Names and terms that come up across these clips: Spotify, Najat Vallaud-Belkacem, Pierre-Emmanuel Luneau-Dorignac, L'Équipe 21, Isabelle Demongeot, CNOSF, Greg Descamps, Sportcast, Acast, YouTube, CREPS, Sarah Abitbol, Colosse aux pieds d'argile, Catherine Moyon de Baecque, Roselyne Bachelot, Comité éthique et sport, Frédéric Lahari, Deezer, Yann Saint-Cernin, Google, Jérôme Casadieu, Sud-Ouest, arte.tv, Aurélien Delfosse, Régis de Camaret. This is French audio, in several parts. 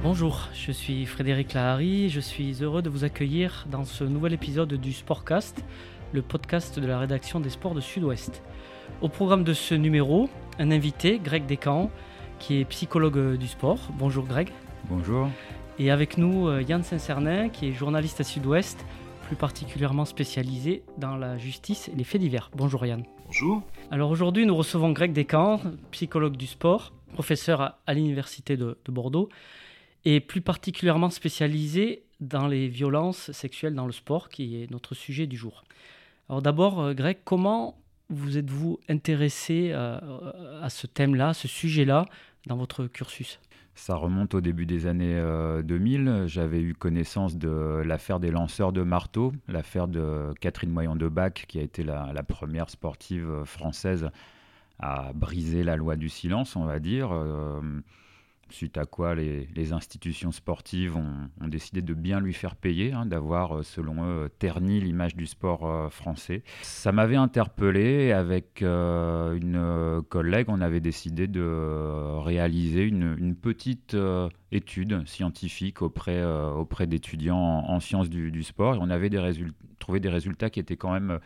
Bonjour, je suis Frédéric Lahari, je suis heureux de vous accueillir dans ce nouvel épisode du Sportcast, le podcast de la rédaction des sports de Sud-Ouest. Au programme de ce numéro, un invité, Greg Descamps, qui est psychologue du sport. Bonjour Greg. Bonjour. Et avec nous, Yann Saint-Cernin, qui est journaliste à Sud-Ouest, plus particulièrement spécialisé dans la justice et les faits divers. Bonjour Yann. Bonjour. Alors aujourd'hui, nous recevons Greg Descamps, psychologue du sport, professeur à l'université de Bordeaux, et plus particulièrement spécialisé dans les violences sexuelles dans le sport, qui est notre sujet du jour. Alors d'abord, Greg, comment vous êtes-vous intéressé à ce thème-là, à ce sujet-là, dans votre cursus ? Ça remonte au début des années 2000. J'avais eu connaissance de l'affaire des lanceurs de marteau, l'affaire de Catherine Moyon de Baecque, qui a été la première sportive française à briser la loi du silence, on va dire. Suite à quoi les institutions sportives ont décidé de bien lui faire payer, d'avoir, selon eux, terni l'image du sport français. Ça m'avait interpellé. Avec une collègue, on avait décidé de réaliser une petite étude scientifique auprès d'étudiants en sciences du sport. Et on avait trouvé des résultats qui étaient quand même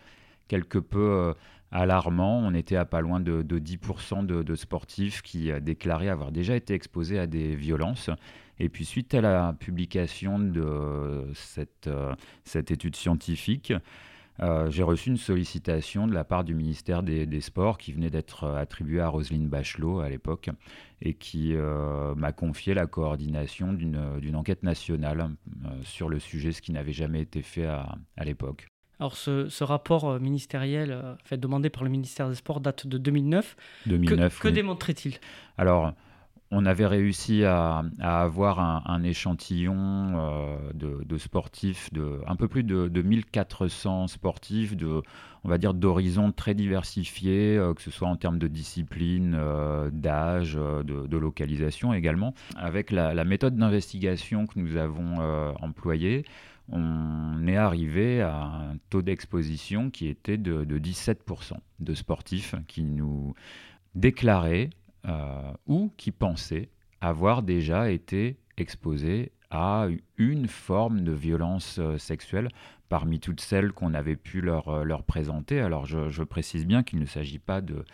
quelque peu alarmant. On était à pas loin de 10% de sportifs qui déclaraient avoir déjà été exposés à des violences. Et puis suite à la publication de cette étude scientifique, j'ai reçu une sollicitation de la part du ministère des Sports qui venait d'être attribuée à Roselyne Bachelot à l'époque et qui m'a confié la coordination d'une enquête nationale sur le sujet, ce qui n'avait jamais été fait à l'époque. Alors ce rapport ministériel demandé par le ministère des Sports date de 2009. Que démontrait-il ? Alors, on avait réussi à avoir un échantillon de sportifs, un peu plus de 1400 sportifs, on va dire d'horizons très diversifiés, que ce soit en termes de discipline, d'âge, de localisation également. Avec la méthode d'investigation que nous avons employée, on est arrivé à un taux d'exposition qui était de 17% de sportifs qui nous déclaraient ou qui pensaient avoir déjà été exposés à une forme de violence sexuelle parmi toutes celles qu'on avait pu leur présenter. Alors je précise bien qu'il ne s'agit pas de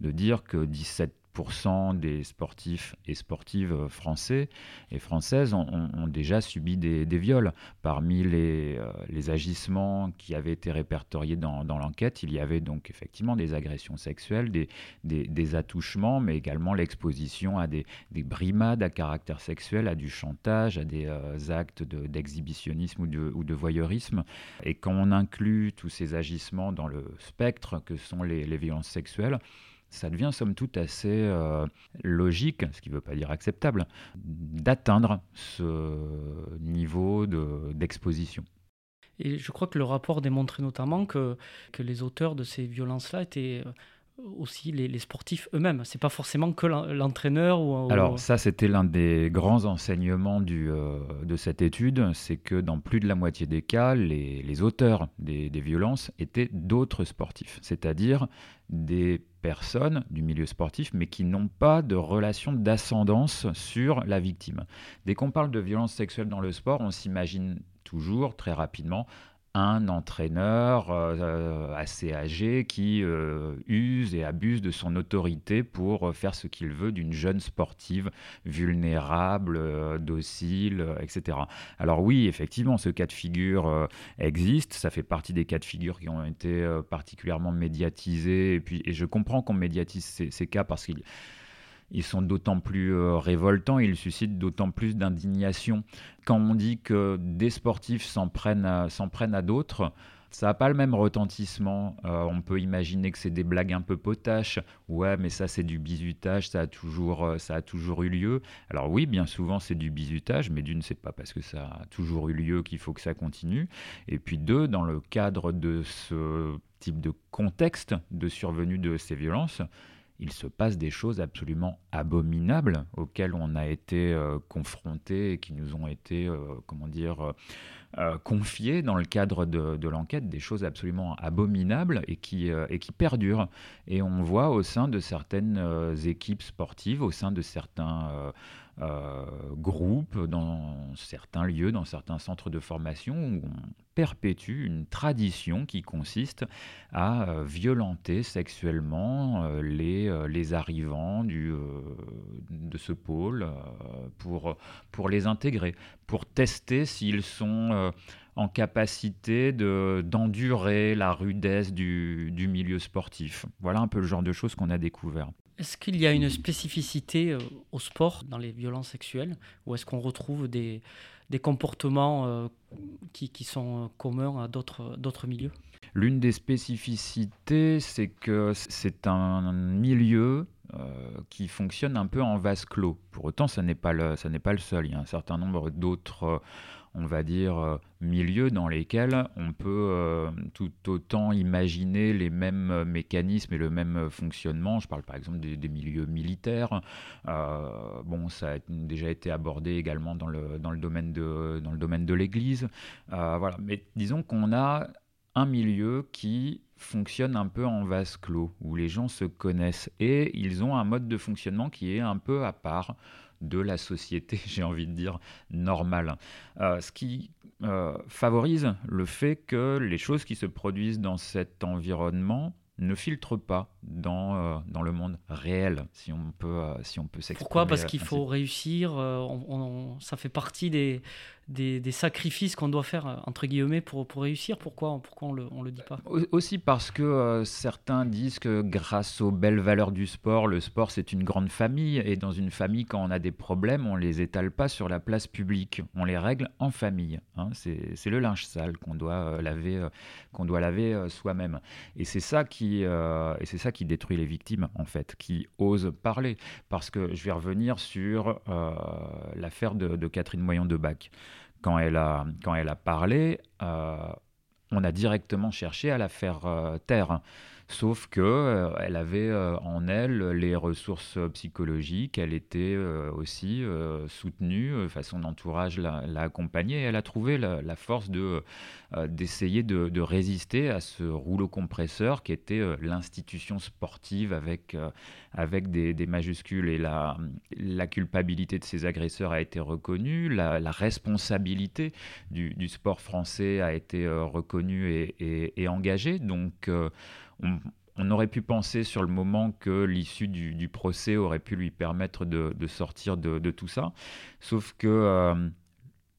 dire que 17% des sportifs et sportives français et françaises ont déjà subi des viols. Parmi les agissements qui avaient été répertoriés dans l'enquête, il y avait donc effectivement des agressions sexuelles, des attouchements, mais également l'exposition à des brimades à caractère sexuel, à du chantage, à des actes d'exhibitionnisme ou de voyeurisme. Et quand on inclut tous ces agissements dans le spectre que sont les violences sexuelles, ça devient somme toute assez logique, ce qui ne veut pas dire acceptable, d'atteindre ce niveau d'exposition. Et je crois que le rapport démontrait notamment que les auteurs de ces violences-là étaient aussi les sportifs eux-mêmes. C'est pas forcément que l'entraîneur ou... Alors ça, c'était l'un des grands enseignements de cette étude, c'est que dans plus de la moitié des cas, les auteurs des violences étaient d'autres sportifs, c'est-à-dire des personnes du milieu sportif, mais qui n'ont pas de relation d'ascendance sur la victime. Dès qu'on parle de violence sexuelle dans le sport, on s'imagine toujours, très rapidement, un entraîneur assez âgé qui use et abuse de son autorité pour faire ce qu'il veut d'une jeune sportive vulnérable, docile, etc. Alors oui, effectivement, ce cas de figure existe. Ça fait partie des cas de figure qui ont été particulièrement médiatisés. Et je comprends qu'on médiatise ces cas parce qu'ils... ils sont d'autant plus révoltants, ils suscitent d'autant plus d'indignation. Quand on dit que des sportifs s'en prennent à d'autres, ça n'a pas le même retentissement. On peut imaginer que c'est des blagues un peu potaches. Ouais, mais ça, c'est du bizutage, ça a toujours eu lieu. Alors oui, bien souvent, c'est du bizutage, mais d'une, c'est pas parce que ça a toujours eu lieu qu'il faut que ça continue. Et puis deux, dans le cadre de ce type de contexte de survenue de ces violences, il se passe des choses absolument abominables auxquelles on a été confrontés et qui nous ont été, confiées dans le cadre de l'enquête, des choses absolument abominables et qui perdurent. Et on voit au sein de certaines équipes sportives, au sein de certains groupes, dans certains lieux, dans certains centres de formation, où on perpétue une tradition qui consiste à violenter sexuellement les arrivants de ce pôle pour les intégrer, pour tester s'ils sont en capacité d'endurer la rudesse du milieu sportif. Voilà un peu le genre de choses qu'on a découvert. Est-ce qu'il y a une spécificité au sport dans les violences sexuelles, ou est-ce qu'on retrouve des comportements qui sont communs à d'autres milieux ? L'une des spécificités, c'est que c'est un milieu qui fonctionne un peu en vase clos. Pour autant, ça n'est pas le seul. Il y a un certain nombre d'autres on va dire, milieux dans lesquels on peut tout autant imaginer les mêmes mécanismes et le même fonctionnement. Je parle par exemple des milieux militaires. Ça a déjà été abordé également dans le domaine de l'Église. Voilà. Mais disons qu'on a un milieu qui fonctionne un peu en vase clos, où les gens se connaissent et ils ont un mode de fonctionnement qui est un peu à part de la société, j'ai envie de dire, normale. Ce qui favorise le fait que les choses qui se produisent dans cet environnement ne filtrent pas dans le monde réel, si on peut s'exprimer. Pourquoi ? Parce qu'il faut réussir, ça fait partie des sacrifices qu'on doit faire, entre guillemets, pour réussir. Pourquoi on le dit pas ? Aussi parce que certains disent que grâce aux belles valeurs du sport, le sport c'est une grande famille, et dans une famille, quand on a des problèmes, on les étale pas sur la place publique, on les règle en famille. Hein. C'est le linge sale qu'on doit laver soi-même. Et c'est ça qui détruit les victimes, en fait, qui osent parler. Parce que je vais revenir sur l'affaire de Catherine Moyon de Baecque. Quand elle a parlé, on a directement cherché à la faire taire. Sauf qu'elle avait en elle les ressources psychologiques, elle était aussi soutenue, enfin, son entourage l'a accompagnée, et elle a trouvé la force d'essayer de résister à ce rouleau compresseur qui était l'institution sportive avec des majuscules. Et la culpabilité de ses agresseurs a été reconnue, la responsabilité du sport français a été reconnue et engagée. Donc on aurait pu penser sur le moment que l'issue du procès aurait pu lui permettre de sortir de tout ça. Sauf que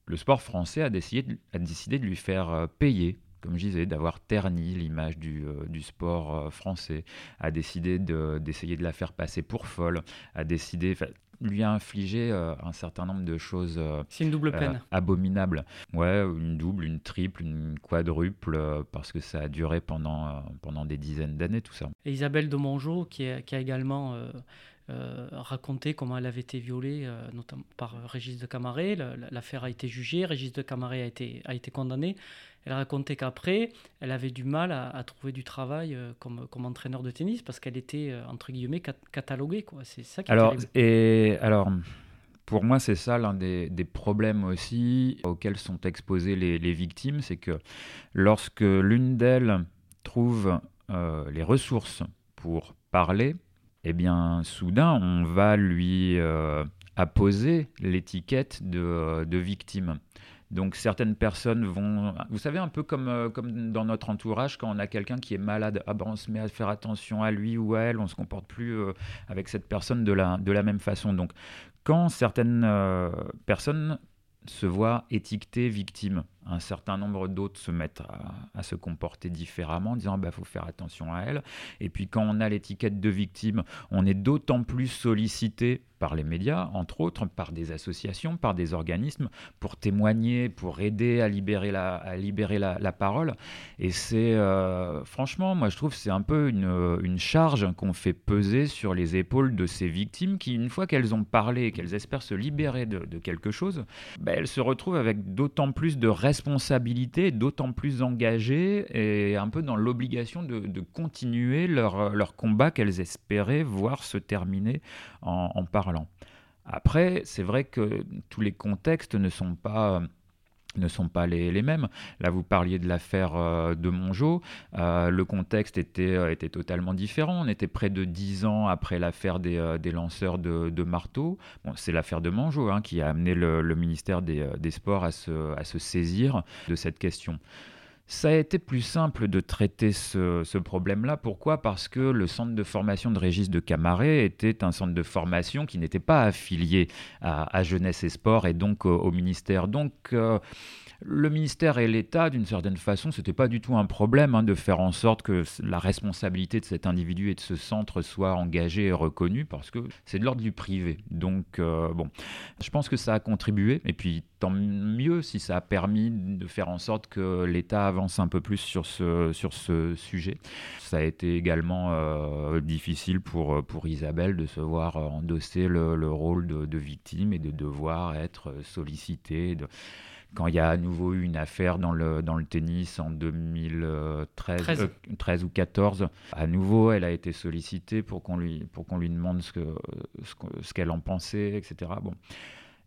le sport français a décidé de lui faire payer, comme je disais, d'avoir terni l'image du sport français, a décidé d'essayer de la faire passer pour folle, a décidé... lui a infligé un certain nombre de choses c'est une double peine. Abominables. Ouais, une double, une triple, une quadruple, parce que ça a duré pendant des dizaines d'années, tout ça. Et Isabelle Demongeot, qui a également raconté comment elle avait été violée, notamment par Régis de Camaret. L'affaire a été jugée, Régis de Camaret a été condamné. Elle racontait qu'après, elle avait du mal à trouver du travail comme entraîneur de tennis parce qu'elle était, entre guillemets, cataloguée. Quoi. C'est ça qui est terrible. Alors, pour moi, c'est ça l'un des problèmes aussi auxquels sont exposées les victimes. C'est que lorsque l'une d'elles trouve les ressources pour parler, eh bien, soudain, on va lui apposer l'étiquette de victime. Donc certaines personnes vont... Vous savez, un peu comme dans notre entourage, quand on a quelqu'un qui est malade, on se met à faire attention à lui ou à elle, on ne se comporte plus avec cette personne de la même façon. Donc quand certaines personnes se voient étiquetées victimes, un certain nombre d'autres se mettent à se comporter différemment, en disant « faut faire attention à elle ». Et puis quand on a l'étiquette de victime, on est d'autant plus sollicité par les médias, entre autres, par des associations, par des organismes, pour témoigner, pour aider à libérer la parole. Et c'est, franchement, moi je trouve que c'est un peu une charge qu'on fait peser sur les épaules de ces victimes qui, une fois qu'elles ont parlé et qu'elles espèrent se libérer de quelque chose, elles se retrouvent avec d'autant plus de responsabilité, d'autant plus engagées et un peu dans l'obligation de continuer leur combat qu'elles espéraient voir se terminer en parlant. Après, c'est vrai que tous les contextes ne sont pas contextes ne sont pas les mêmes. Là, vous parliez de l'affaire Demongeot. Le contexte était totalement différent. On était près de 10 ans après l'affaire des lanceurs de marteaux. Bon, c'est l'affaire Demongeot qui a amené le ministère des Sports à se saisir de cette question. Ça a été plus simple de traiter ce problème-là. Pourquoi ? Parce que le centre de formation de Régis de Camaret était un centre de formation qui n'était pas affilié à Jeunesse et Sport et donc au ministère. Donc, le ministère et l'État, d'une certaine façon, ce n'était pas du tout un problème de faire en sorte que la responsabilité de cet individu et de ce centre soit engagée et reconnue, parce que c'est de l'ordre du privé. Donc, je pense que ça a contribué. Et puis, tant mieux si ça a permis de faire en sorte que l'État avance un peu plus sur ce sujet. Ça a été également difficile pour Isabelle de se voir endosser le rôle de victime et de devoir être sollicitée. Quand il y a à nouveau eu une affaire dans le tennis en 2013 13 ou 14, à nouveau, elle a été sollicitée pour qu'on lui demande ce qu'elle en pensait, etc. Bon.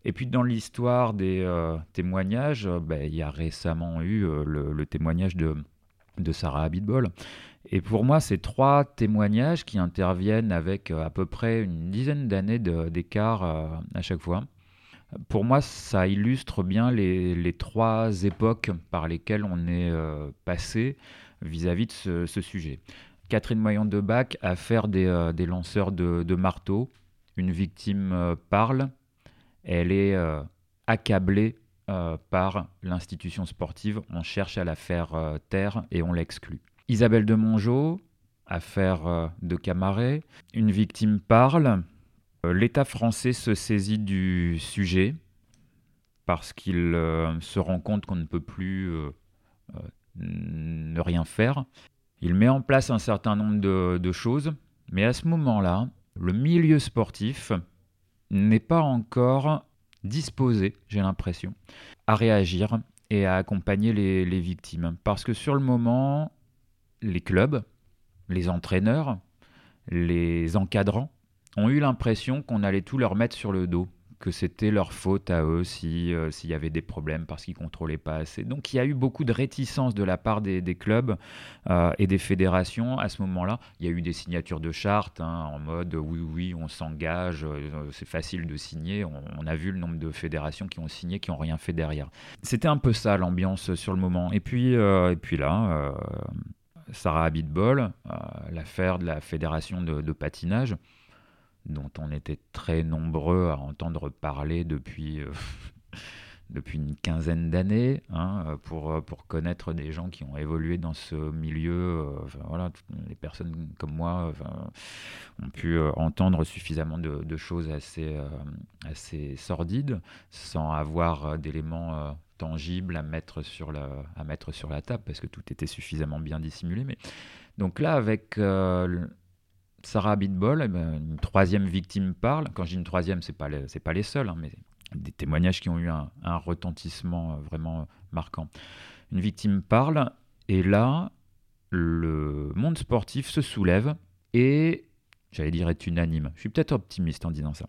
Et puis dans l'histoire des témoignages, il y a récemment eu le témoignage de Sarah Abitbol. Et pour moi, ces 3 témoignages qui interviennent avec à peu près une dizaine d'années d'écart à chaque fois, pour moi, ça illustre bien les 3 époques par lesquelles on est passé vis-à-vis de ce sujet. Catherine Moyon de Baecque, affaire des lanceurs de marteaux. Une victime parle. Elle est accablée par l'institution sportive. On cherche à la faire taire et on l'exclut. Isabelle Demongeot, affaire de Camaret. Une victime parle. L'État français se saisit du sujet parce qu'il se rend compte qu'on ne peut plus ne rien faire. Il met en place un certain nombre de choses. Mais à ce moment-là, le milieu sportif n'est pas encore disposé, j'ai l'impression, à réagir et à accompagner les victimes. Parce que sur le moment, les clubs, les entraîneurs, les encadrants ont eu l'impression qu'on allait tout leur mettre sur le dos, que c'était leur faute à eux s'il y avait des problèmes parce qu'ils ne contrôlaient pas assez. Donc il y a eu beaucoup de réticence de la part des clubs et des fédérations à ce moment-là. Il y a eu des signatures de chartes en mode oui, on s'engage, c'est facile de signer. On a vu le nombre de fédérations qui ont signé, qui n'ont rien fait derrière. C'était un peu ça l'ambiance sur le moment. Et puis là... Sarah Abitbol, l'affaire de la fédération de patinage, dont on était très nombreux à entendre parler depuis une quinzaine d'années, pour connaître des gens qui ont évolué dans ce milieu. Les personnes comme moi ont pu entendre suffisamment de choses assez sordides, sans avoir d'éléments tangibles à mettre sur la table, parce que tout était suffisamment bien dissimulé. Mais... Donc là, avec... Sarah Abitbol, une 3e victime parle. Quand je dis une 3e, c'est pas les seuls, mais des témoignages qui ont eu un retentissement vraiment marquant. Une victime parle, et là, le monde sportif se soulève et, j'allais dire, est unanime. Je suis peut-être optimiste en disant ça.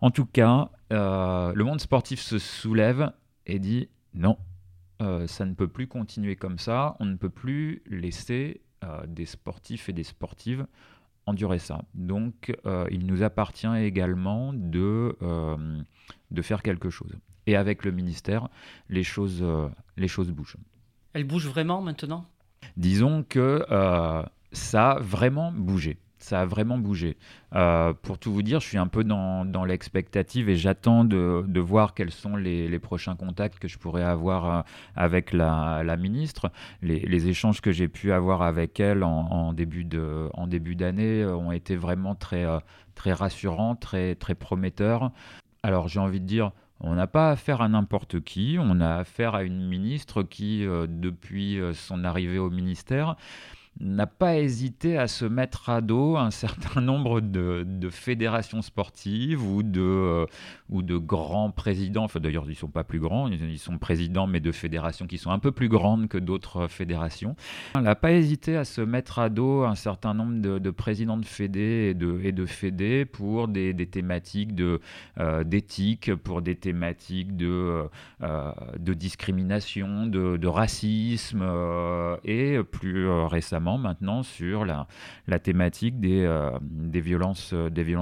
En tout cas, le monde sportif se soulève et dit non, ça ne peut plus continuer comme ça, on ne peut plus laisser des sportifs et des sportives endurer ça. Donc, il nous appartient également de faire quelque chose. Et avec le ministère, les choses bougent. Elles bougent vraiment maintenant ? Disons que ça a vraiment bougé. Ça a vraiment bougé. Pour tout vous dire, je suis un peu dans l'expectative et j'attends de voir quels sont les prochains contacts que je pourrais avoir avec la ministre. Les échanges que j'ai pu avoir avec elle en début d'année ont été vraiment très, très rassurants, très, très prometteurs. Alors j'ai envie de dire... On n'a pas affaire à n'importe qui, on a affaire à une ministre qui, depuis son arrivée au ministère, n'a pas hésité à se mettre à dos un certain nombre de fédérations sportives ou de grands présidents. Enfin, d'ailleurs, ils ne sont pas plus grands, ils sont présidents, mais de fédérations qui sont un peu plus grandes que d'autres fédérations. Elle n'a pas hésité à se mettre à dos un certain nombre de présidents de fédés et de fédés pour des thématiques d'éthique, pour des thématiques de discrimination, de racisme et plus récemment, maintenant sur la thématique des violences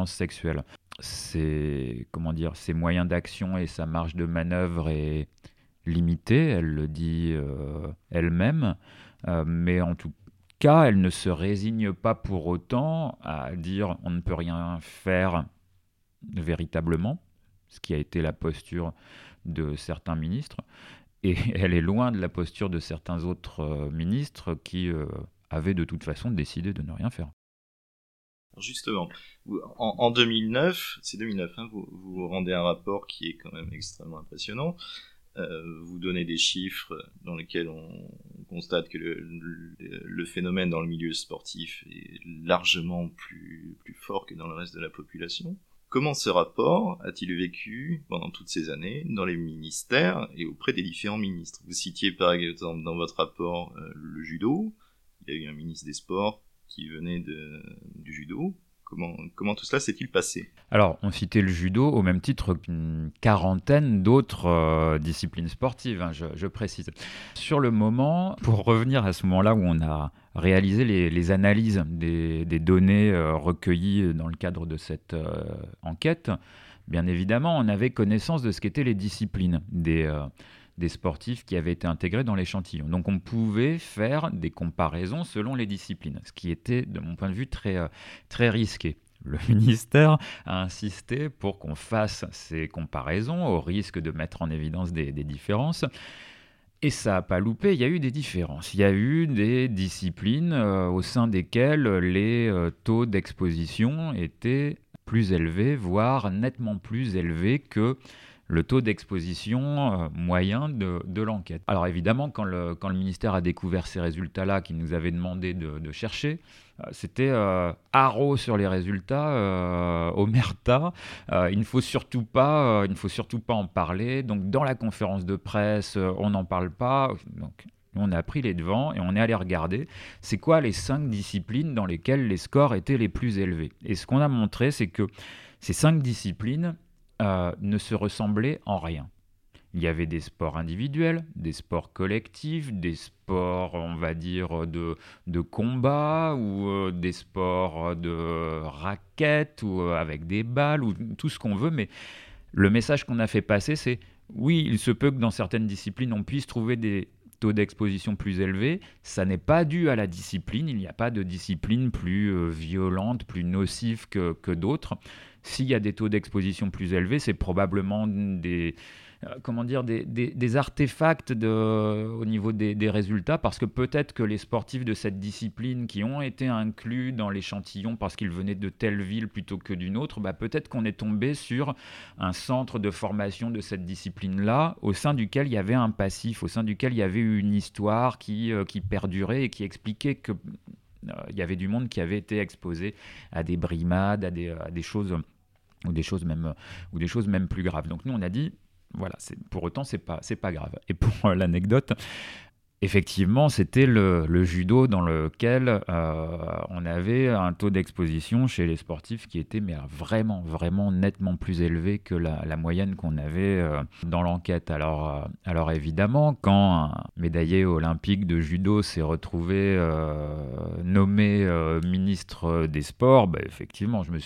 sexuelles. Ses moyens d'action et sa marge de manœuvre est limitée, elle le dit elle-même, mais en tout cas, elle ne se résigne pas pour autant à dire on ne peut rien faire véritablement, ce qui a été la posture de certains ministres, et elle est loin de la posture de certains autres ministres qui avait de toute façon décidé de ne rien faire. Justement, en 2009, c'est 2009, hein, vous rendez un rapport qui est quand même extrêmement impressionnant. Vous donnez des chiffres dans lesquels on constate que le phénomène dans le milieu sportif est largement plus fort que dans le reste de la population. Comment ce rapport a-t-il vécu pendant toutes ces années dans les ministères et auprès des différents ministres ? Vous citiez par exemple dans votre rapport le judo. Il y a eu un ministre des Sports qui venait du judo. Comment tout cela s'est-il passé ? Alors, on citait le judo au même titre qu'une quarantaine d'autres disciplines sportives, hein, je précise. Sur le moment, pour revenir à ce moment-là où on a réalisé les analyses des données recueillies dans le cadre de cette enquête, bien évidemment, on avait connaissance de ce qu'étaient les disciplines des sportifs qui avaient été intégrés dans l'échantillon. Donc on pouvait faire des comparaisons selon les disciplines, ce qui était, de mon point de vue, très, très risqué. Le ministère a insisté pour qu'on fasse ces comparaisons au risque de mettre en évidence des différences. Et ça n'a pas loupé, il y a eu des différences. Il y a eu des disciplines au sein desquelles les taux d'exposition étaient plus élevés, voire nettement plus élevés que le taux d'exposition moyen de l'enquête. Alors évidemment, quand le ministère a découvert ces résultats-là qu'il nous avait demandé de chercher, c'était haro sur les résultats, omerta, il ne faut surtout pas en parler. Donc dans la conférence de presse, on n'en parle pas. Donc on a pris les devants et on est allé regarder c'est quoi les 5 disciplines dans lesquelles les scores étaient les plus élevés. Et ce qu'on a montré, c'est que ces 5 disciplines ne se ressemblaient en rien. Il y avait des sports individuels, des sports collectifs, des sports, on va dire, de combat, ou des sports de raquettes, ou avec des balles, ou tout ce qu'on veut, mais le message qu'on a fait passer, c'est oui, il se peut que dans certaines disciplines, on puisse trouver des taux d'exposition plus élevés, ça n'est pas dû à la discipline, il n'y a pas de discipline plus violente, plus nocive que d'autres. S'il y a des taux d'exposition plus élevés, c'est probablement des artefacts au niveau des résultats, parce que peut-être que les sportifs de cette discipline qui ont été inclus dans l'échantillon parce qu'ils venaient de telle ville plutôt que d'une autre, bah peut-être qu'on est tombé sur un centre de formation de cette discipline-là, au sein duquel il y avait un passif, au sein duquel il y avait une histoire qui perdurait et qui expliquait que il y avait du monde qui avait été exposé à des brimades, à des choses même plus graves. Donc nous on a dit voilà, pour autant c'est pas grave. Et pour l'anecdote, effectivement, c'était le judo dans lequel on avait un taux d'exposition chez les sportifs qui était vraiment, vraiment nettement plus élevé que la moyenne qu'on avait dans l'enquête. Alors évidemment, quand un médaillé olympique de judo s'est retrouvé nommé ministre des Sports, bah, effectivement, je me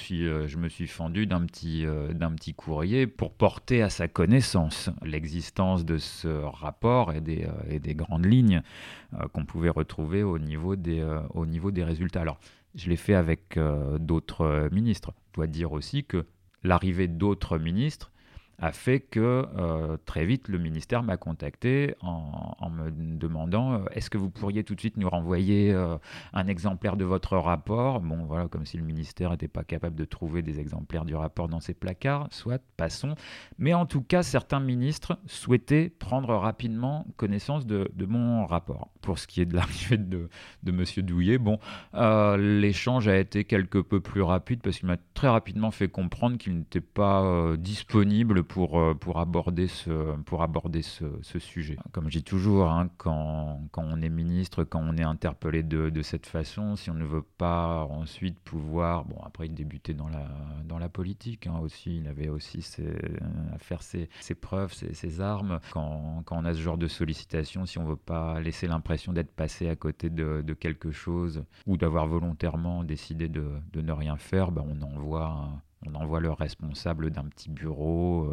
suis fendu d'un petit courrier pour porter à sa connaissance l'existence de ce rapport et des grandes lignes qu'on pouvait retrouver au niveau des résultats. Alors, je l'ai fait avec d'autres ministres. Je dois dire aussi que l'arrivée d'autres ministres a fait que très vite, le ministère m'a contacté en me demandant est-ce que vous pourriez tout de suite nous renvoyer un exemplaire de votre rapport ? Bon, voilà, comme si le ministère n'était pas capable de trouver des exemplaires du rapport dans ses placards, soit, passons. Mais en tout cas, certains ministres souhaitaient prendre rapidement connaissance de mon rapport. Pour ce qui est de l'arrivée de M. Douillet, bon, l'échange a été quelque peu plus rapide parce qu'il m'a très rapidement fait comprendre qu'il n'était pas disponible pour aborder ce sujet. Comme je dis toujours, hein, quand on est ministre, quand on est interpellé de cette façon, si on ne veut pas ensuite pouvoir... Bon, après, il débutait dans la politique, hein, aussi. Il avait aussi à faire ses preuves, ses armes. Quand on a ce genre de sollicitation, si on ne veut pas laisser l'impression d'être passé à côté de quelque chose ou d'avoir volontairement décidé de ne rien faire, ben on envoie le responsable d'un petit bureau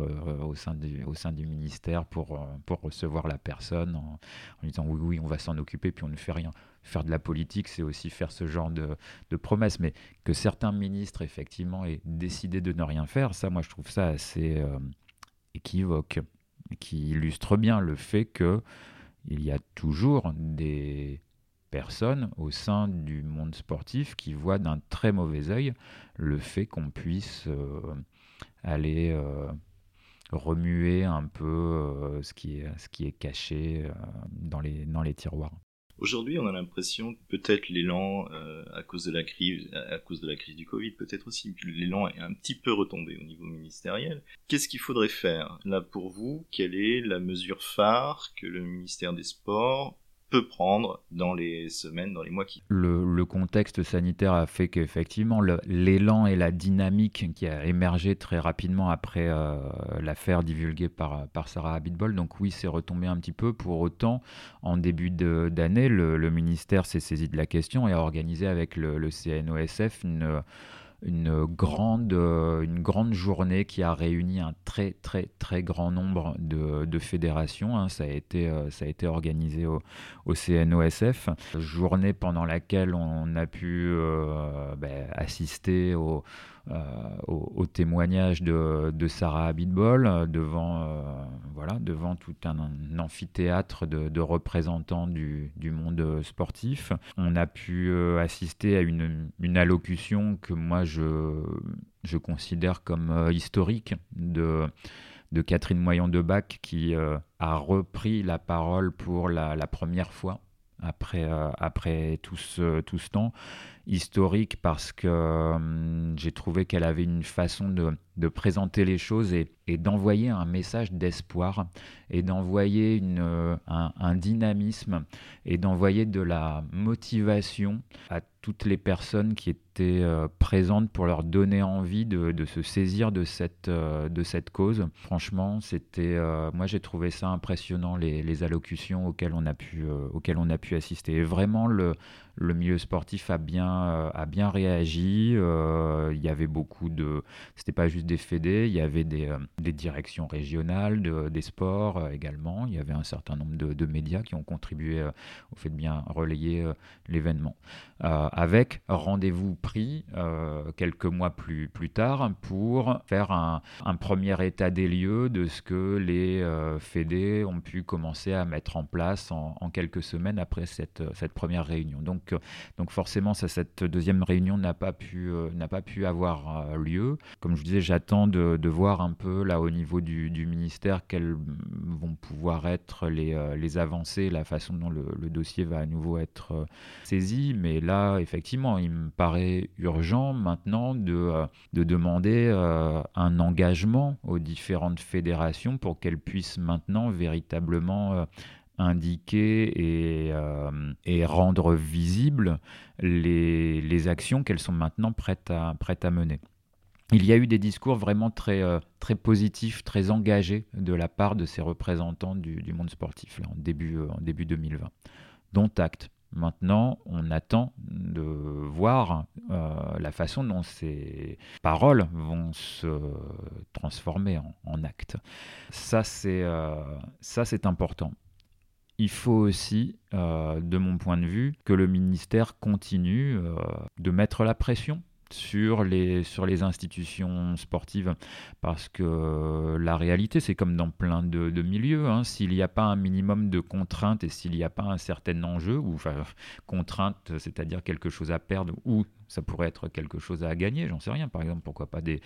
au sein du ministère pour recevoir la personne en disant oui, on va s'en occuper, puis on ne fait rien. Faire de la politique, c'est aussi faire ce genre de promesses. Mais que certains ministres, effectivement, aient décidé de ne rien faire, ça, moi, je trouve ça assez équivoque, qui illustre bien le fait que il y a toujours des personnes au sein du monde sportif qui voient d'un très mauvais œil le fait qu'on puisse aller remuer un peu ce qui est caché dans les tiroirs. Aujourd'hui, on a l'impression que peut-être l'élan, à cause de la crise du Covid, peut-être aussi que l'élan est un petit peu retombé au niveau ministériel. Qu'est-ce qu'il faudrait faire ? Là, pour vous, quelle est la mesure phare que le ministère des Sports peut prendre dans les semaines, dans les mois qui... Le contexte sanitaire a fait qu'effectivement, l'élan et la dynamique qui a émergé très rapidement après l'affaire divulguée par Sarah Abitbol, donc oui, c'est retombé un petit peu. Pour autant, en début d'année, le ministère s'est saisi de la question et a organisé avec le CNOSF une grande journée qui a réuni un très très très grand nombre de fédérations, hein. Ça a été organisé au CNOSF, journée pendant laquelle on a pu assister au témoignage de Sarah Abitbol devant tout un amphithéâtre de représentants du monde sportif. On a pu assister à une allocution que moi je considère comme historique de Catherine Moyon de Baecque, qui a repris la parole pour la première fois après tout ce temps. Historique parce que j'ai trouvé qu'elle avait une façon de présenter les choses et d'envoyer un message d'espoir et d'envoyer un dynamisme et d'envoyer de la motivation à toutes les personnes qui étaient présentes pour leur donner envie de se saisir de cette cause. Franchement, c'était moi j'ai trouvé ça impressionnant, les allocutions auxquelles on a pu assister. Et vraiment le milieu sportif a bien réagi. Il y avait c'était pas juste des fédés, il y avait des directions régionales des sports également. Il y avait un certain nombre de médias qui ont contribué au fait de bien relayer l'événement. Avec rendez-vous pris quelques mois plus tard pour faire un premier état des lieux de ce que les fédés ont pu commencer à mettre en place en quelques semaines après cette première réunion. Donc forcément, cette deuxième réunion n'a pas pu avoir lieu. Comme je vous disais, j'attends de voir un peu là au niveau du ministère quelles vont pouvoir être les avancées, la façon dont le dossier va à nouveau être saisi. Mais là, effectivement, il me paraît urgent maintenant de demander un engagement aux différentes fédérations pour qu'elles puissent maintenant véritablement indiquer et rendre visibles les actions qu'elles sont maintenant prêtes à mener. Il y a eu des discours vraiment très, très positifs, très engagés de la part de ces représentants du monde sportif là, en début 2020, dont acte. Maintenant, on attend de voir la façon dont ces paroles vont se transformer en actes. Ça, c'est important. Il faut aussi, de mon point de vue, que le ministère continue de mettre la pression sur les institutions sportives, parce que la réalité, c'est comme dans plein de milieux, hein, s'il n'y a pas un minimum de contraintes et s'il n'y a pas un certain enjeu, ou enfin, contrainte, c'est-à-dire quelque chose à perdre, ou ça pourrait être quelque chose à gagner, j'en sais rien, par exemple, pourquoi pas des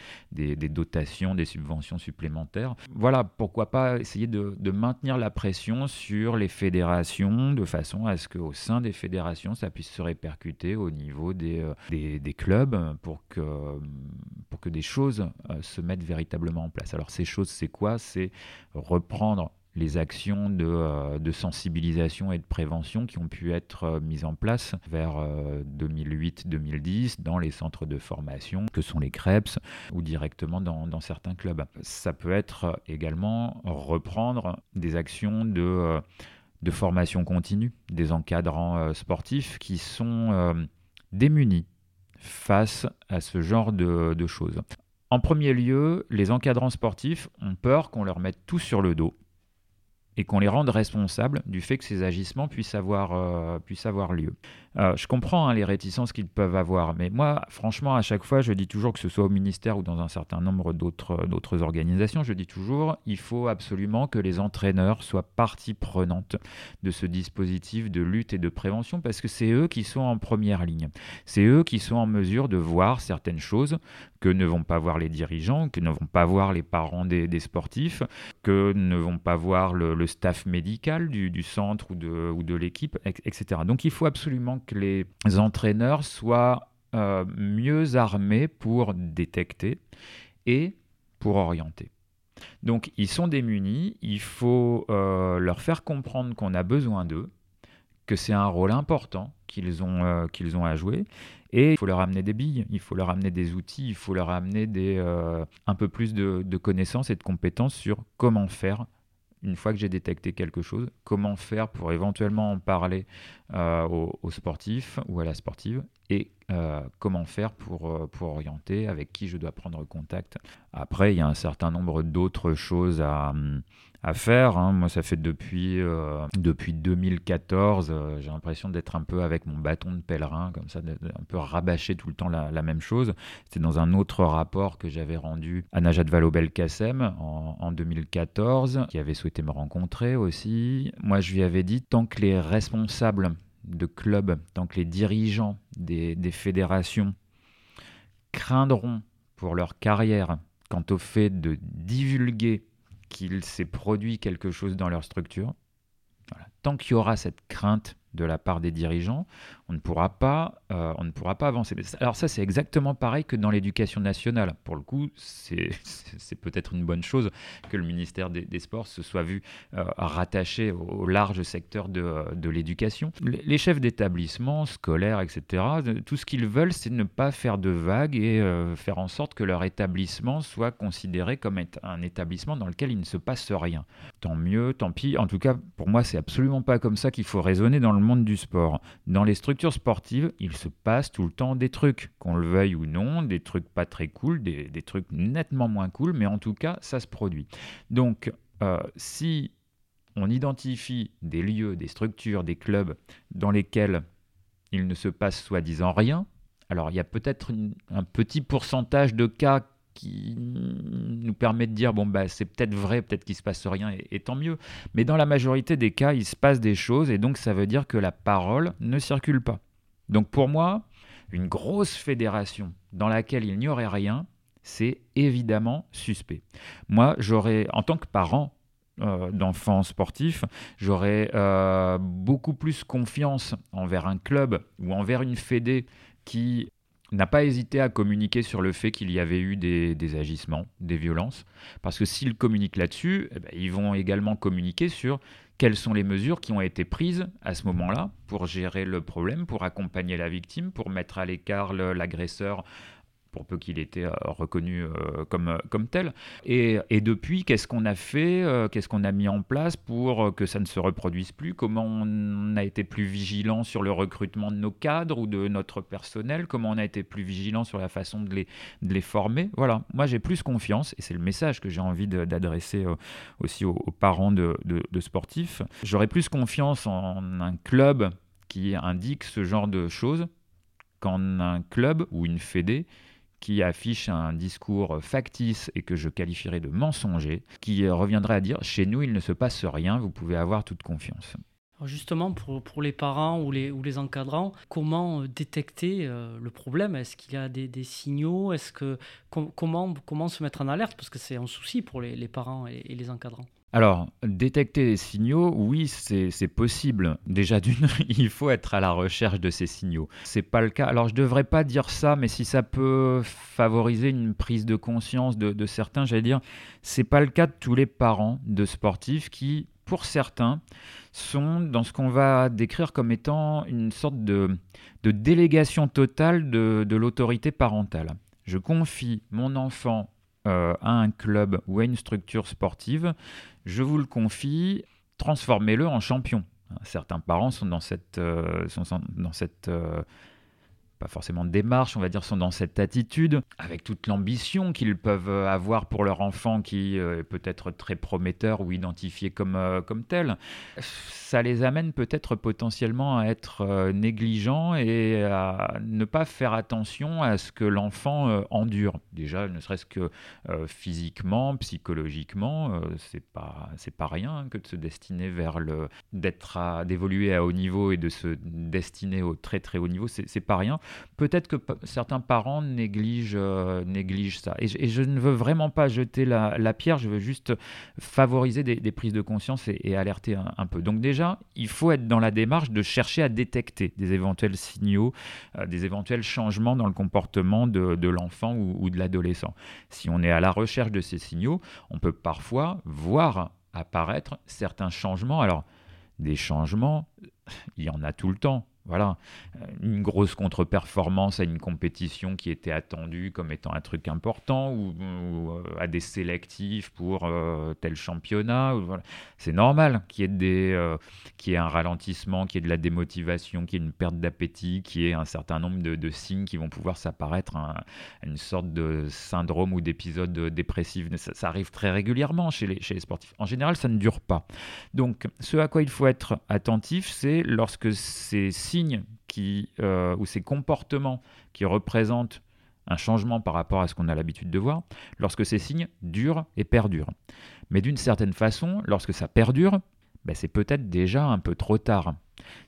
dotations, des subventions supplémentaires. Voilà, pourquoi pas essayer de maintenir la pression sur les fédérations, de façon à ce qu'au sein des fédérations, ça puisse se répercuter au niveau des clubs, pour que des choses se mettent véritablement en place. Alors ces choses, c'est quoi ? C'est reprendre les actions de sensibilisation et de prévention qui ont pu être mises en place vers 2008-2010 dans les centres de formation, que sont les CREPS, ou directement dans certains clubs. Ça peut être également reprendre des actions de formation continue, des encadrants sportifs qui sont démunis face à ce genre de choses. En premier lieu, les encadrants sportifs ont peur qu'on leur mette tout sur le dos et qu'on les rende responsables du fait que ces agissements puissent avoir lieu. Je comprends les réticences qu'ils peuvent avoir, mais moi, franchement, à chaque fois, je dis toujours, que ce soit au ministère ou dans un certain nombre d'autres organisations, je dis toujours, il faut absolument que les entraîneurs soient partie prenante de ce dispositif de lutte et de prévention, parce que c'est eux qui sont en première ligne. C'est eux qui sont en mesure de voir certaines choses que ne vont pas voir les dirigeants, que ne vont pas voir les parents des sportifs, que ne vont pas voir le staff médical du centre ou de l'équipe, etc. Donc il faut absolument que les entraîneurs soient mieux armés pour détecter et pour orienter. Donc ils sont démunis, il faut leur faire comprendre qu'on a besoin d'eux, que c'est un rôle important qu'ils ont à jouer, et il faut leur amener des billes, il faut leur amener des outils, il faut leur amener un peu plus de connaissances et de compétences sur comment faire. Une fois que j'ai détecté quelque chose, comment faire pour éventuellement en parler aux sportifs ou à la sportive, et comment faire pour orienter avec qui je dois prendre contact. Après, il y a un certain nombre d'autres choses à faire. Hein. Moi, ça fait depuis 2014, j'ai l'impression d'être un peu avec mon bâton de pèlerin, comme ça, un peu rabâché tout le temps la même chose. C'était dans un autre rapport que j'avais rendu à Najat Vallaud-Belkacem en 2014, qui avait souhaité me rencontrer aussi. Moi, je lui avais dit, tant que les responsables de clubs, tant que les dirigeants des fédérations craindront pour leur carrière quant au fait de divulguer qu'il s'est produit quelque chose dans leur structure, voilà. Tant qu'il y aura cette crainte de la part des dirigeants, on ne pourra pas avancer. Alors ça, c'est exactement pareil que dans l'éducation nationale. Pour le coup, c'est peut-être une bonne chose que le ministère des Sports se soit vu rattaché au large secteur de l'éducation. Les chefs d'établissement, scolaires, etc., tout ce qu'ils veulent, c'est ne pas faire de vagues et faire en sorte que leur établissement soit considéré comme un établissement dans lequel il ne se passe rien. Tant mieux, tant pis. En tout cas, pour moi, c'est absolument pas comme ça qu'il faut raisonner dans le monde du sport. Dans les structures sportives, il se passe tout le temps des trucs, qu'on le veuille ou non, des trucs pas très cool, des trucs nettement moins cool, mais en tout cas, ça se produit. Donc, si on identifie des lieux, des structures, des clubs dans lesquels il ne se passe soi-disant rien, alors il y a peut-être un petit pourcentage de cas qui nous permet de dire, bon, bah, c'est peut-être vrai, peut-être qu'il ne se passe rien, et tant mieux. Mais dans la majorité des cas, il se passe des choses, et donc ça veut dire que la parole ne circule pas. Donc pour moi, une grosse fédération dans laquelle il n'y aurait rien, c'est évidemment suspect. Moi, en tant que parent d'enfants sportifs, j'aurais beaucoup plus confiance envers un club ou envers une fédé qui n'a pas hésité à communiquer sur le fait qu'il y avait eu des agissements, des violences, parce que s'ils communiquent là-dessus, eh bien, ils vont également communiquer sur quelles sont les mesures qui ont été prises à ce moment-là pour gérer le problème, pour accompagner la victime, pour mettre à l'écart l'agresseur, pour peu qu'il était reconnu comme tel. Et depuis, qu'est-ce qu'on a fait, qu'est-ce qu'on a mis en place pour que ça ne se reproduise plus? Comment on a été plus vigilant sur le recrutement de nos cadres ou de notre personnel? Comment on a été plus vigilant sur la façon de les former? Voilà, moi j'ai plus confiance, et c'est le message que j'ai envie d'adresser aussi aux parents de sportifs. J'aurais plus confiance en un club qui indique ce genre de choses qu'en un club ou une fédé qui affiche un discours factice et que je qualifierais de mensonger, qui reviendrait à dire « chez nous, il ne se passe rien, vous pouvez avoir toute confiance ». Justement, pour les parents ou les encadrants, comment détecter le problème ? Est-ce qu'il y a des signaux ? Est-ce que, comment se mettre en alerte ? Parce que c'est un souci pour les parents et les encadrants. Alors, détecter les signaux, oui, c'est possible. Déjà d'une, il faut être à la recherche de ces signaux. C'est pas le cas. Alors, je devrais pas dire ça, mais si ça peut favoriser une prise de conscience de certains, j'allais dire, c'est pas le cas de tous les parents de sportifs qui, pour certains, sont dans ce qu'on va décrire comme étant une sorte de délégation totale de l'autorité parentale. Je confie mon enfant à un club ou à une structure sportive, je vous le confie, transformez-le en champion. Certains parents sont dans cette pas forcément démarche, on va dire, sont dans cette attitude, avec toute l'ambition qu'ils peuvent avoir pour leur enfant qui est peut-être très prometteur ou identifié comme tel. Ça les amène peut-être potentiellement à être négligents et à ne pas faire attention à ce que l'enfant endure. Déjà, ne serait-ce que physiquement, psychologiquement, c'est pas rien que de se destiner vers d'évoluer à haut niveau et de se destiner au très très haut niveau, c'est pas rien. Peut-être que certains parents négligent ça. Et je ne veux vraiment pas jeter la pierre, je veux juste favoriser des prises de conscience et alerter un peu. Donc déjà, il faut être dans la démarche de chercher à détecter des éventuels signaux, des éventuels changements dans le comportement de l'enfant ou de l'adolescent. Si on est à la recherche de ces signaux, on peut parfois voir apparaître certains changements. Alors, des changements, il y en a tout le temps. Voilà, une grosse contre-performance à une compétition qui était attendue comme étant un truc important ou à des sélectifs pour tel championnat. Voilà. C'est normal qu'il y ait qu'il y ait un ralentissement, qu'il y ait de la démotivation, qu'il y ait une perte d'appétit, qu'il y ait un certain nombre de signes qui vont pouvoir s'apparaître une sorte de syndrome ou d'épisode dépressif. Ça arrive très régulièrement chez les sportifs. En général, ça ne dure pas. Donc, ce à quoi il faut être attentif, c'est lorsque ces signes ou ces comportements qui représentent un changement par rapport à ce qu'on a l'habitude de voir, lorsque ces signes durent et perdurent. Mais d'une certaine façon, lorsque ça perdure, c'est peut-être déjà un peu trop tard.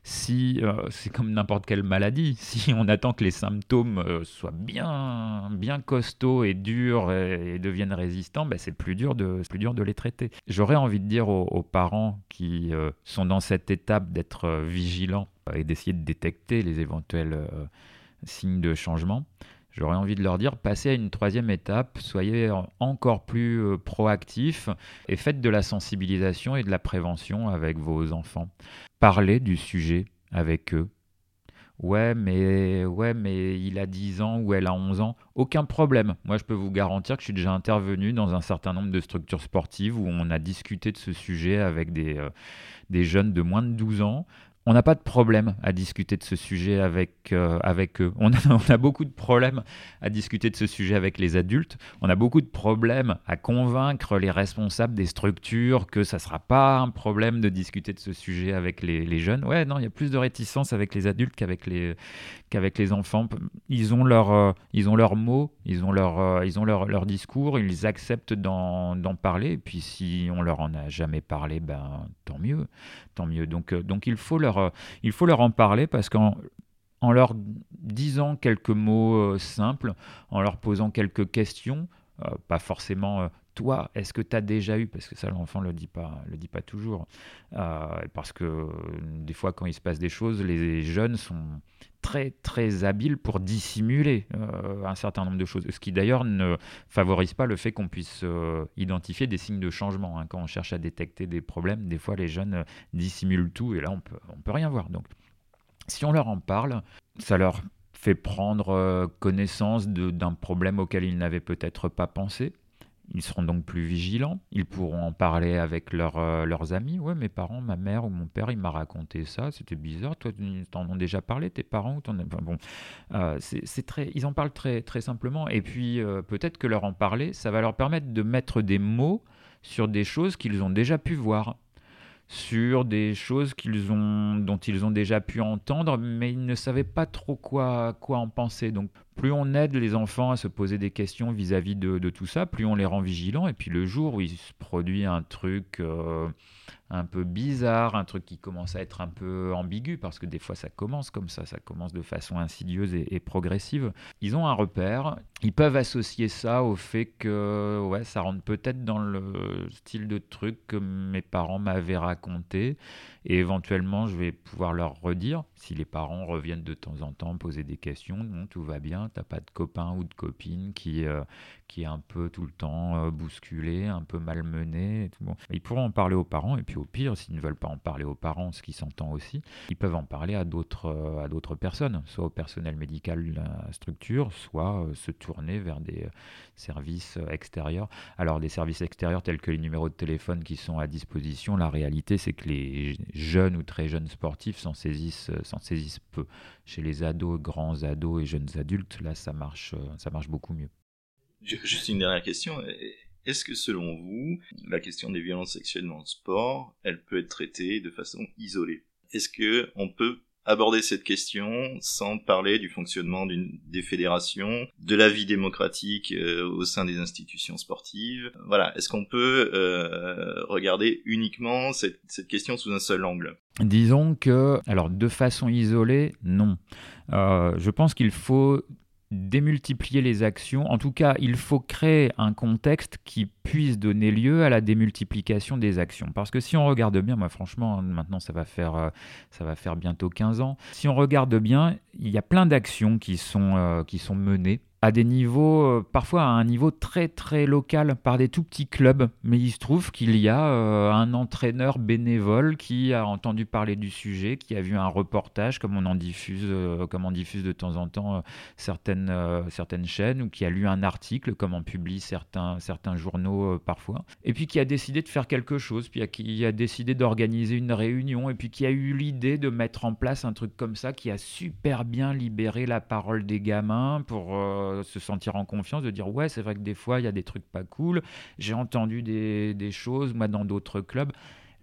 Si c'est comme n'importe quelle maladie, si on attend que les symptômes soient bien, bien costauds et durs et deviennent résistants, c'est plus dur de les traiter. J'aurais envie de dire aux parents qui sont dans cette étape d'être vigilants et d'essayer de détecter les éventuels signes de changement, j'aurais envie de leur dire, passez à une troisième étape, soyez encore plus proactifs et faites de la sensibilisation et de la prévention avec vos enfants. Parlez du sujet avec eux. Ouais, mais il a 10 ans ou elle a 11 ans. Aucun problème. Moi, je peux vous garantir que je suis déjà intervenu dans un certain nombre de structures sportives où on a discuté de ce sujet avec des jeunes de moins de 12 ans. On n'a pas de problème à discuter de ce sujet avec eux. On a beaucoup de problèmes à discuter de ce sujet avec les adultes. On a beaucoup de problèmes à convaincre les responsables des structures que ça ne sera pas un problème de discuter de ce sujet avec les jeunes. Ouais, non, il y a plus de réticence avec les adultes qu'avec les enfants. Ils ont leur mot, ils ont leur discours, ils acceptent d'en parler. Et puis si on leur en a jamais parlé, tant mieux. Donc il faut leur en parler parce qu'en leur disant quelques mots simples, en leur posant quelques questions, pas forcément « toi, est-ce que tu as déjà eu ?» parce que ça, l'enfant ne le dit pas toujours. Parce que des fois, quand il se passe des choses, les jeunes sont très, très habiles pour dissimuler un certain nombre de choses. Ce qui d'ailleurs ne favorise pas le fait qu'on puisse identifier des signes de changement. Quand on cherche à détecter des problèmes, des fois, les jeunes dissimulent tout et là, on peut rien voir. Donc, si on leur en parle, ça leur fait prendre connaissance d'un problème auquel ils n'avaient peut-être pas pensé. Ils seront donc plus vigilants. Ils pourront en parler avec leurs amis. Ouais, mes parents, ma mère ou mon père, il m'a raconté ça. C'était bizarre. Toi, t'en ont déjà parlé, tes parents ou t'en... Enfin, bon, c'est très. Ils en parlent très très simplement. Et puis peut-être que leur en parler, ça va leur permettre de mettre des mots sur des choses qu'ils ont déjà pu voir, sur des choses dont ils ont déjà pu entendre, mais ils ne savaient pas trop quoi en penser. Donc plus on aide les enfants à se poser des questions vis-à-vis de tout ça, plus on les rend vigilants, et puis le jour où il se produit un truc un peu bizarre, un truc qui commence à être un peu ambigu, parce que des fois ça commence comme ça commence de façon insidieuse et progressive, ils ont un repère, ils peuvent associer ça au fait que ça rentre peut-être dans le style de truc que mes parents m'avaient raconté, et éventuellement je vais pouvoir leur redire, si les parents reviennent de temps en temps poser des questions, non, tout va bien, t'as pas de copain ou de copine qui est un peu tout le temps bousculé, un peu malmené. Et tout. Bon. Ils pourront en parler aux parents, et puis au pire, s'ils ne veulent pas en parler aux parents, ce qui s'entend aussi, ils peuvent en parler à d'autres personnes, soit au personnel médical de la structure, soit se tourner vers des services extérieurs. Alors des services extérieurs tels que les numéros de téléphone qui sont à disposition, la réalité c'est que les jeunes ou très jeunes sportifs s'en saisissent peu. Chez les ados, grands ados et jeunes adultes, là ça marche beaucoup mieux. Juste une dernière question. Est-ce que selon vous, la question des violences sexuelles dans le sport, elle peut être traitée de façon isolée ? Est-ce qu'on peut aborder cette question sans parler du fonctionnement des fédérations, de la vie démocratique au sein des institutions sportives ? Voilà. Est-ce qu'on peut regarder uniquement cette question sous un seul angle ? Disons que, alors de façon isolée, non. Je pense qu'il faut démultiplier les actions. En tout cas, il faut créer un contexte qui puisse donner lieu à la démultiplication des actions. Parce que si on regarde bien, moi franchement, maintenant ça va faire bientôt 15 ans, si on regarde bien, il y a plein d'actions qui sont menées à des niveaux, parfois à un niveau très très local, par des tout petits clubs, mais il se trouve qu'il y a un entraîneur bénévole qui a entendu parler du sujet, qui a vu un reportage, comme on diffuse de temps en temps certaines chaînes, ou qui a lu un article, comme on publie certains journaux parfois, et puis qui a décidé de faire quelque chose, puis qui a décidé d'organiser une réunion, et puis qui a eu l'idée de mettre en place un truc comme ça, qui a super bien libéré la parole des gamins pour se sentir en confiance, de dire ouais, c'est vrai que des fois il y a des trucs pas cool, j'ai entendu des choses moi dans d'autres clubs.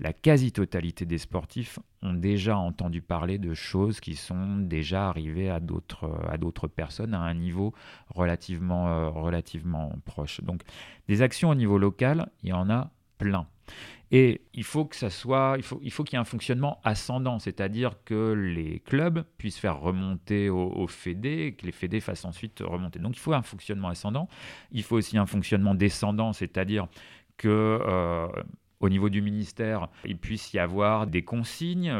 La quasi-totalité des sportifs ont déjà entendu parler de choses qui sont déjà arrivées à d'autres personnes à un niveau relativement proche. Donc des actions au niveau local, il y en a plein. Et il faut qu'il y ait un fonctionnement ascendant, c'est-à-dire que les clubs puissent faire remonter aux fédés, que les fédés fassent ensuite remonter. Donc il faut un fonctionnement ascendant, il faut aussi un fonctionnement descendant, c'est-à-dire que au niveau du ministère, il puisse y avoir des consignes,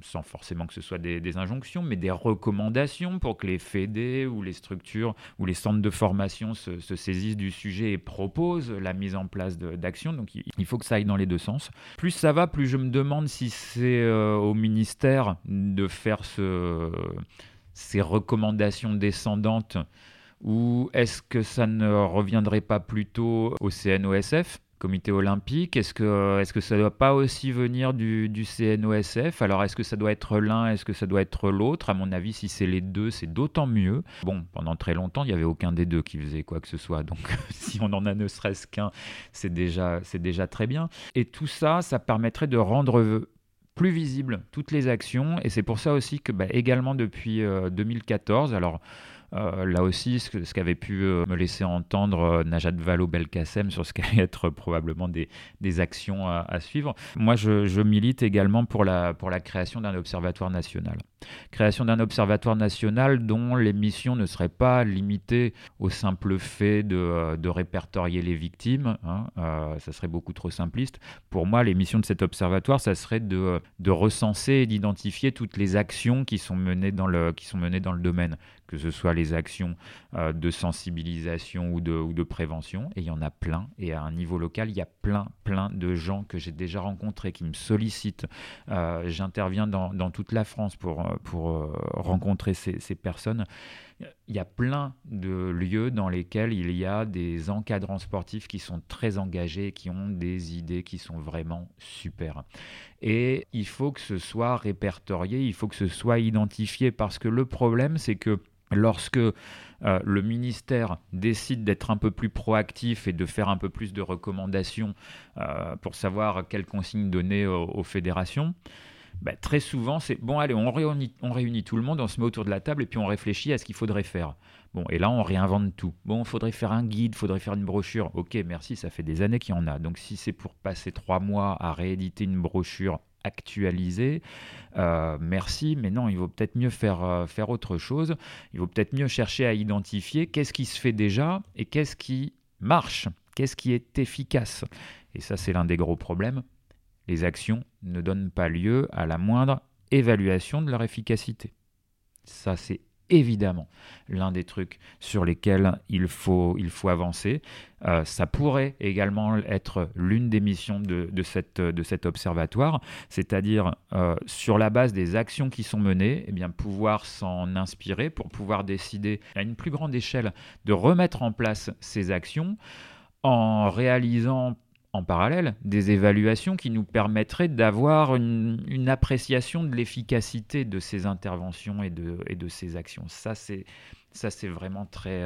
sans forcément que ce soit des injonctions, mais des recommandations pour que les fédés ou les structures ou les centres de formation se saisissent du sujet et proposent la mise en place d'actions. Donc il faut que ça aille dans les deux sens. Plus ça va, plus je me demande si c'est au ministère de faire ces recommandations descendantes, ou est-ce que ça ne reviendrait pas plutôt au CNOSF ? Comité olympique, est-ce que ça ne doit pas aussi venir du CNOSF ? Alors, est-ce que ça doit être l'un ? Est-ce que ça doit être l'autre ? À mon avis, si c'est les deux, c'est d'autant mieux. Bon, pendant très longtemps, il n'y avait aucun des deux qui faisait quoi que ce soit. Donc, si on en a ne serait-ce qu'un, c'est déjà très bien. Et tout ça, ça permettrait de rendre plus visible toutes les actions. Et c'est pour ça aussi que, également depuis 2014, alors... là aussi, ce qu'avait pu me laisser entendre Najat Vallaud-Belkacem sur ce qu'allait être probablement des actions à suivre. Moi, je milite également pour la création d'un observatoire national. Création d'un observatoire national dont les missions ne seraient pas limitées au simple fait de répertorier les victimes, hein, ça serait beaucoup trop simpliste. Pour moi, les missions de cet observatoire, ça serait de recenser et d'identifier toutes les actions qui sont menées dans le domaine, que ce soit les actions de sensibilisation ou de prévention, et il y en a plein, et à un niveau local, il y a plein de gens que j'ai déjà rencontrés, qui me sollicitent, j'interviens dans toute la France pour rencontrer ces personnes. Il y a plein de lieux dans lesquels il y a des encadrants sportifs qui sont très engagés, qui ont des idées qui sont vraiment super. Et il faut que ce soit répertorié, il faut que ce soit identifié, parce que le problème, c'est que lorsque le ministère décide d'être un peu plus proactif et de faire un peu plus de recommandations pour savoir quelles consignes donner aux fédérations, bah, très souvent, c'est bon, allez, on réunit tout le monde, on se met autour de la table et puis on réfléchit à ce qu'il faudrait faire. Bon, et là, on réinvente tout. Bon, il faudrait faire un guide, il faudrait faire une brochure. Ok, merci, ça fait des années qu'il y en a. Donc, si c'est pour passer 3 mois à rééditer une brochure actualisée, merci, mais non, il vaut peut-être mieux faire autre chose. Il vaut peut-être mieux chercher à identifier qu'est-ce qui se fait déjà et qu'est-ce qui marche, qu'est-ce qui est efficace. Et ça, c'est l'un des gros problèmes. Les actions ne donnent pas lieu à la moindre évaluation de leur efficacité. Ça, c'est évidemment l'un des trucs sur lesquels il faut avancer. Ça pourrait également être l'une des missions de cet observatoire, c'est-à-dire sur la base des actions qui sont menées, eh bien, pouvoir s'en inspirer pour pouvoir décider à une plus grande échelle de remettre en place ces actions en réalisant en parallèle des évaluations qui nous permettraient d'avoir une appréciation de l'efficacité de ces interventions et de ces actions. Ça, c'est vraiment très,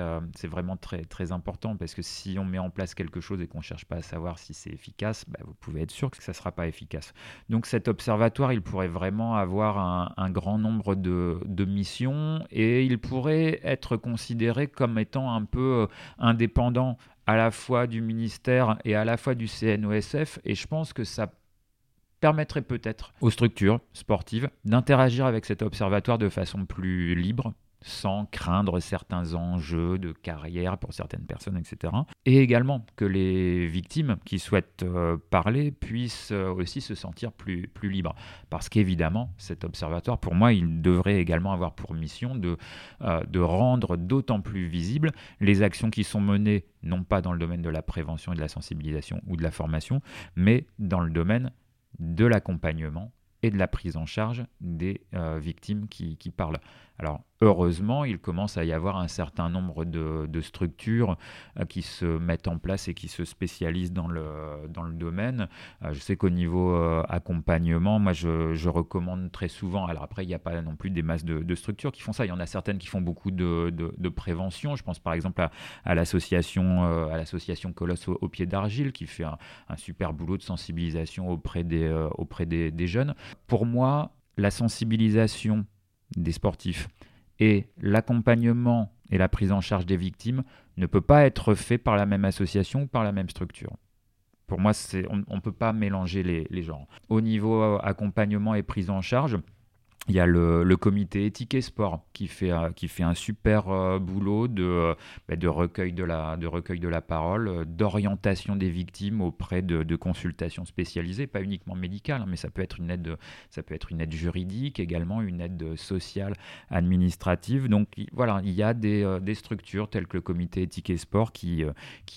très important, parce que si on met en place quelque chose et qu'on ne cherche pas à savoir si c'est efficace, bah, vous pouvez être sûr que ça ne sera pas efficace. Donc cet observatoire, il pourrait vraiment avoir un grand nombre de missions, et il pourrait être considéré comme étant un peu indépendant à la fois du ministère et à la fois du CNOSF, et je pense que ça permettrait peut-être aux structures sportives d'interagir avec cet observatoire de façon plus libre, sans craindre certains enjeux de carrière pour certaines personnes, etc. Et également que les victimes qui souhaitent parler puissent aussi se sentir plus libres. Parce qu'évidemment, cet observatoire, pour moi, il devrait également avoir pour mission de rendre d'autant plus visibles les actions qui sont menées, non pas dans le domaine de la prévention et de la sensibilisation ou de la formation, mais dans le domaine de l'accompagnement et de la prise en charge des victimes qui parlent. Alors, heureusement, il commence à y avoir un certain nombre de structures qui se mettent en place et qui se spécialisent dans le domaine. Je sais qu'au niveau accompagnement, moi, je recommande très souvent. Alors après, il n'y a pas non plus des masses de structures qui font ça. Il y en a certaines qui font beaucoup de prévention. Je pense par exemple à l'association Colosse aux pieds d'argile, qui fait un super boulot de sensibilisation auprès des jeunes. Pour moi, la sensibilisation des sportifs et l'accompagnement et la prise en charge des victimes ne peut pas être fait par la même association ou par la même structure. Pour moi, on ne peut pas mélanger les genres. Au niveau accompagnement et prise en charge, il y a le comité éthique et sport qui fait un super boulot de recueil de la parole, d'orientation des victimes auprès de consultations spécialisées, pas uniquement médicales, hein, mais ça peut être une aide juridique également, une aide sociale, administrative. Donc voilà, il y a des structures telles que le comité éthique et sport qui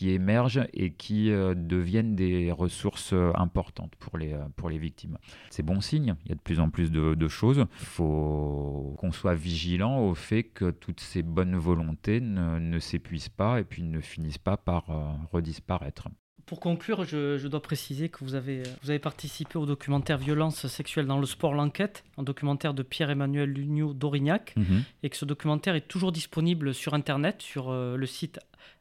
émergent et qui deviennent des ressources importantes pour les victimes. C'est bon signe, il y a de plus en plus de choses. Il faut qu'on soit vigilant au fait que toutes ces bonnes volontés ne s'épuisent pas et puis ne finissent pas par redisparaître. Pour conclure, je dois préciser que vous avez participé au documentaire « Violence sexuelle dans le sport, l'enquête », un documentaire de Pierre-Emmanuel Luneau-Dorignac, et que ce documentaire est toujours disponible sur Internet, sur le site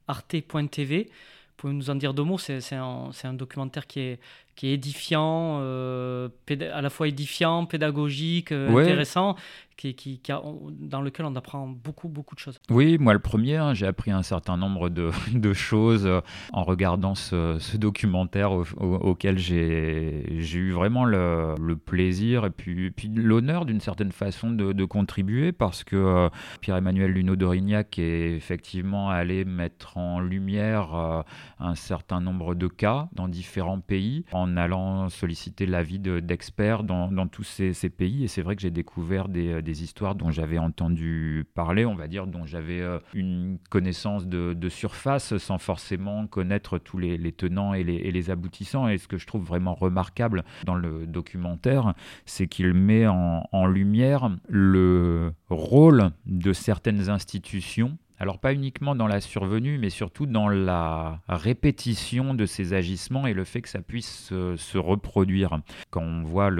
arte.tv. Pouvez nous en dire 2 mots? C'est un documentaire qui est édifiant, à la fois édifiant, pédagogique, intéressant, dans lequel on apprend beaucoup de choses. Oui, moi le premier, hein, j'ai appris un certain nombre de choses en regardant ce documentaire auquel j'ai eu vraiment le plaisir et puis l'honneur d'une certaine façon de contribuer, parce que Pierre-Emmanuel Luneau-Dorignac est effectivement allé mettre en lumière un certain nombre de cas dans différents pays, en en allant solliciter l'avis d'experts dans tous ces pays. Et c'est vrai que j'ai découvert des histoires dont j'avais entendu parler, on va dire, dont j'avais une connaissance de surface, sans forcément connaître tous les tenants et les aboutissants. Et ce que je trouve vraiment remarquable dans le documentaire, c'est qu'il met en lumière le rôle de certaines institutions. Alors pas uniquement dans la survenue, mais surtout dans la répétition de ces agissements et le fait que ça puisse se reproduire. Quand on voit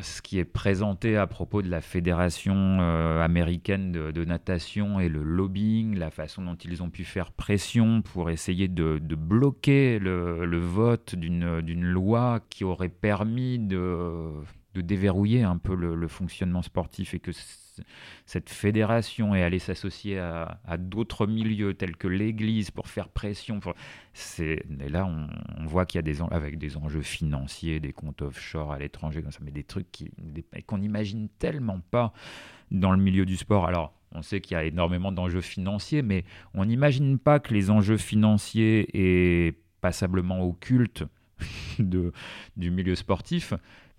ce qui est présenté à propos de la Fédération américaine de natation et le lobbying, la façon dont ils ont pu faire pression pour essayer de bloquer le vote d'une loi qui aurait permis de déverrouiller un peu le fonctionnement sportif, et que cette fédération est allée s'associer à d'autres milieux tels que l'Église pour faire pression. Et là, on voit qu'il y a avec des enjeux financiers, des comptes offshore à l'étranger, comme ça, mais des trucs qu'on n'imagine tellement pas dans le milieu du sport. Alors, on sait qu'il y a énormément d'enjeux financiers, mais on n'imagine pas que les enjeux financiers et passablement occultes du milieu sportif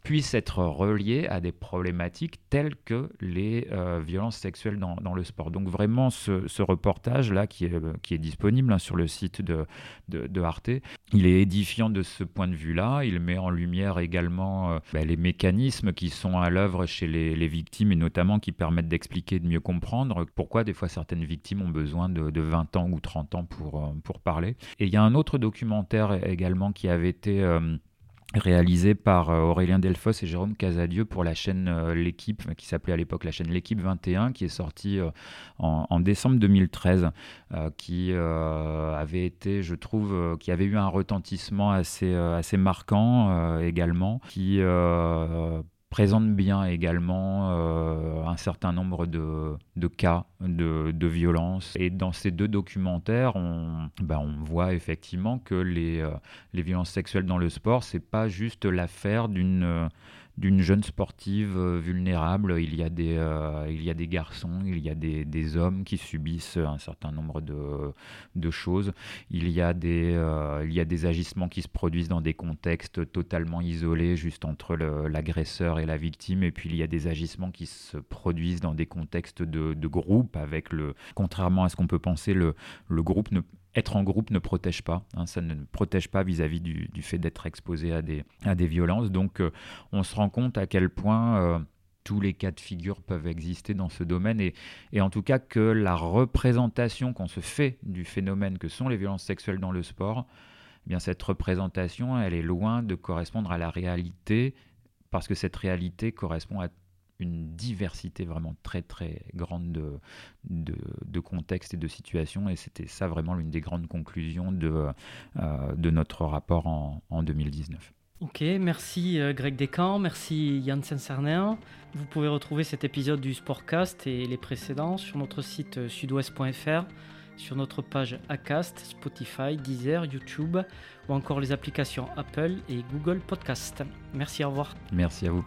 puissent être reliés à des problématiques telles que les violences sexuelles dans le sport. Donc vraiment, ce reportage-là, qui est disponible sur le site de Arte, il est édifiant de ce point de vue-là. Il met en lumière également les mécanismes qui sont à l'œuvre chez les victimes, et notamment qui permettent d'expliquer, de mieux comprendre pourquoi des fois certaines victimes ont besoin de 20 ans ou 30 ans pour parler. Et il y a un autre documentaire également qui avait été réalisé par Aurélien Delfosse et Jérôme Casadieu pour la chaîne L'Équipe, qui s'appelait à l'époque la chaîne L'Équipe 21, qui est sortie en décembre 2013, qui avait été, je trouve, qui avait eu un retentissement assez marquant également, qui présente bien également un certain nombre de cas de violence. Et dans ces deux documentaires, on voit effectivement que les violences sexuelles dans le sport, c'est pas juste l'affaire d'une jeune sportive vulnérable. Il y a des garçons, il y a des hommes qui subissent un certain nombre de choses. Il y a des agissements qui se produisent dans des contextes totalement isolés, juste entre l'agresseur et la victime. Et puis il y a des agissements qui se produisent dans des contextes de groupe, avec contrairement à ce qu'on peut penser, le groupe être en groupe ne protège pas, hein, ça ne protège pas vis-à-vis du fait d'être exposé à des violences. Donc on se rend compte à quel point tous les cas de figure peuvent exister dans ce domaine, et en tout cas que la représentation qu'on se fait du phénomène que sont les violences sexuelles dans le sport, eh bien cette représentation, elle est loin de correspondre à la réalité, parce que cette réalité correspond à une diversité vraiment très très grande de contextes et de situations, et c'était ça vraiment l'une des grandes conclusions de notre rapport en 2019. Ok, merci Greg Descamps, merci Yann Saint-Cernin. Vous pouvez retrouver cet épisode du Sportcast et les précédents sur notre site sudouest.fr, sur notre page Acast, Spotify, Deezer, YouTube, ou encore les applications Apple et Google Podcast. Merci, au revoir. Merci à vous.